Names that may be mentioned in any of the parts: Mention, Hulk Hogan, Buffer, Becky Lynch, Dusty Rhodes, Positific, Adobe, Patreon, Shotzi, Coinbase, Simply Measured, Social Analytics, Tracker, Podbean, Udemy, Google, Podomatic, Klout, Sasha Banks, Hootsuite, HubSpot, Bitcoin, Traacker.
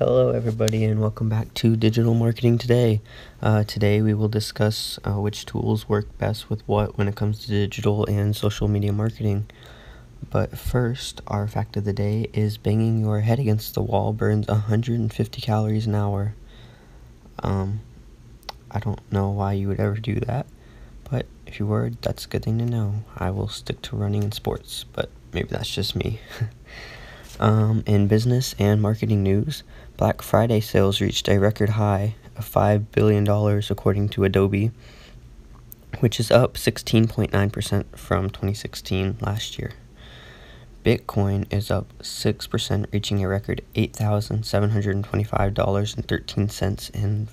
Hello everybody and welcome back to Digital Marketing Today. Today we will discuss which tools work best with what when it comes to digital and social media marketing. But first, our fact of the day is banging your head against the wall burns 150 calories an hour. I don't know why you would ever do that, but if you were, that's a good thing to know. I will stick to running and sports, but maybe that's just me. In business and marketing news, Black Friday sales reached a record high of $5 billion according to Adobe, which is up 16.9% from 2016 last year. Bitcoin is up 6%, reaching a record $8,725.13 in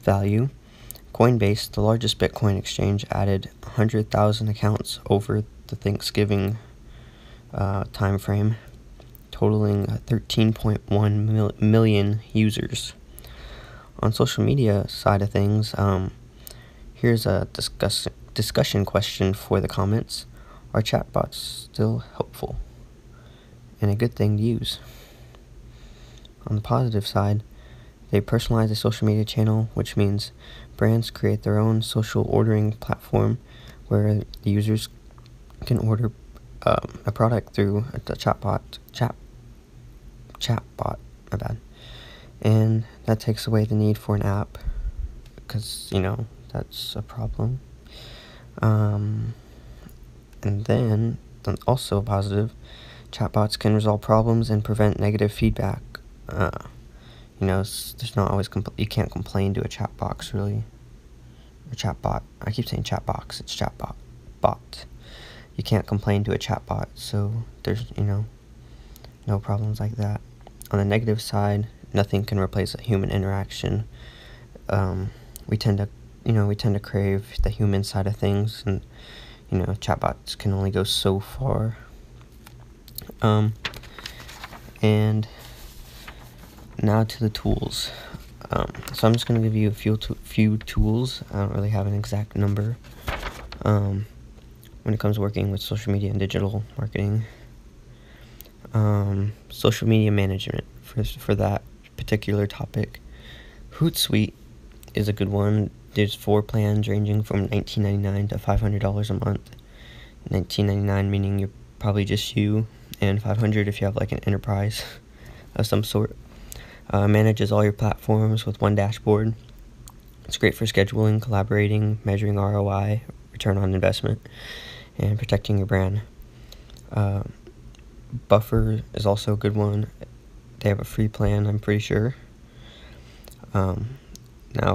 value. Coinbase, the largest Bitcoin exchange, added 100,000 accounts over the Thanksgiving time frame, totaling 13.1 million users. On social media side of things, here's a discussion question for the comments. Are chatbots still helpful and a good thing to use? On the positive side, they personalize a social media channel, which means brands create their own social ordering platform where the users can order a product through a chatbot, my bad. And that takes away the need for an app, because, you know, that's a problem. And then, also positive, chatbots can resolve problems and prevent negative feedback. You know, there's not always, you can't complain to a chatbot, really. Or chatbot. I keep saying chatbox, it's chatbot. Bot. You can't complain to a chatbot, so there's, you know, no problems like that. On the negative side, nothing can replace a human interaction. We tend to crave the human side of things, and, you know, chatbots can only go so far. And now to the tools. So I'm just going to give you a few tools. I don't really have an exact number. When it comes to working with social media and digital marketing, social media management for that particular topic, Hootsuite is a good one. There's 4 plans ranging from $19.99 to $500 a month. $19.99 meaning you're probably just you, and $500 if you have like an enterprise of some sort. Manages all your platforms with one dashboard. It's great for scheduling, collaborating, measuring ROI, return on investment, and protecting your brand. Buffer is also a good one. They have a free plan, I'm pretty sure. Now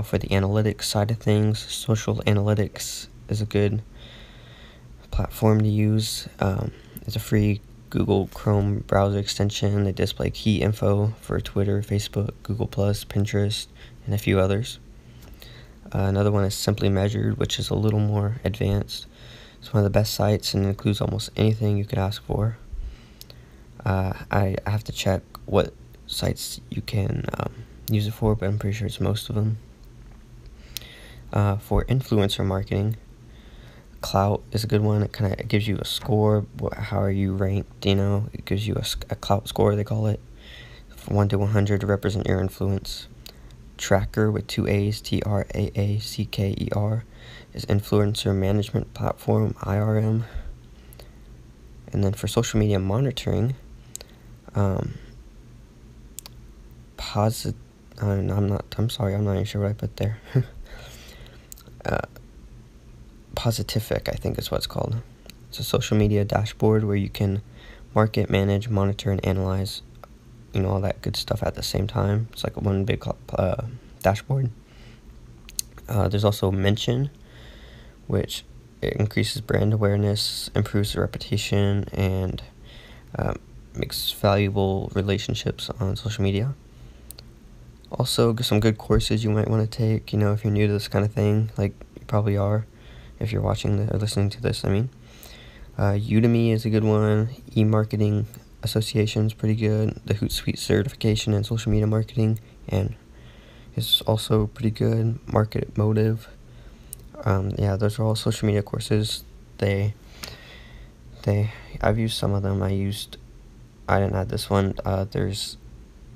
for the analytics side of things, Social Analytics is a good platform to use. It's a free Google Chrome browser extension. They display key info for Twitter, Facebook, Google+, Pinterest, and a few others. Another one is Simply Measured, which is a little more advanced. It's one of the best sites and includes almost anything you could ask for. I have to check what sites you can use it for, but I'm pretty sure it's most of them. For influencer marketing, Klout is a good one. It kind of gives you a score. How are you ranked? You know, it gives you a Klout score, they call it, from 1 to 100 to represent your influence. Tracker, with 2 A's, Traacker, is influencer management platform, IRM. And then for social media monitoring, I'm not even sure what I put there. Positific, I think is what it's called. It's a social media dashboard where you can market, manage, monitor, and analyze, you know, all that good stuff at the same time. It's like one big dashboard. There's also Mention, which increases brand awareness, improves the reputation, and makes valuable relationships on social media. Also, some good courses you might want to take, you know, if you're new to this kind of thing, like you probably are if you're watching or listening to this, I mean. Udemy is a good one. E-Marketing Association's pretty good. The Hootsuite certification in social media marketing and is also pretty good. Market Motive, yeah, those are all social media courses. I've used some of them. I didn't add this one. There's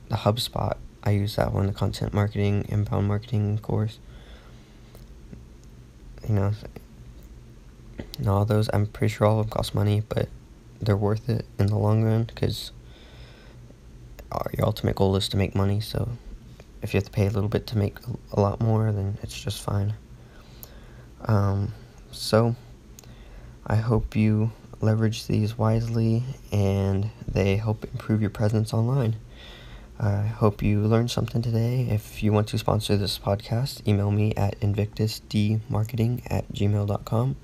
the HubSpot. I use that one, the content marketing, inbound marketing course. You know, and all those, I'm pretty sure all of them cost money, but they're worth it in the long run, because your ultimate goal is to make money. So if you have to pay a little bit to make a lot more, then it's just fine. So I hope you leverage these wisely and they help improve your presence online. I hope you learned something today. If you want to sponsor this podcast, email me at invictusdmarketing@gmail.com.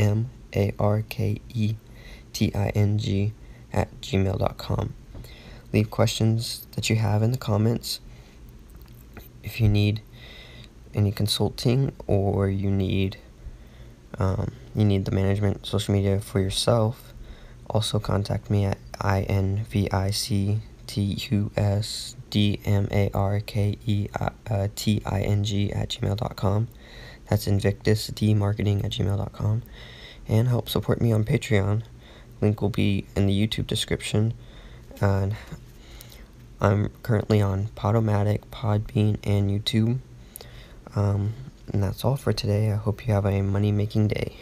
invictusdmarketing@gmail.com. Leave questions that you have in the comments. If you need any consulting, or you need the management social media for yourself, also contact me at invictusdmarketing@gmail.com. That's invictusdmarketing@gmail.com. And help support me on Patreon. Link will be in the YouTube description. And I'm currently on Podomatic, Podbean, and YouTube. And that's all for today. I hope you have a money-making day.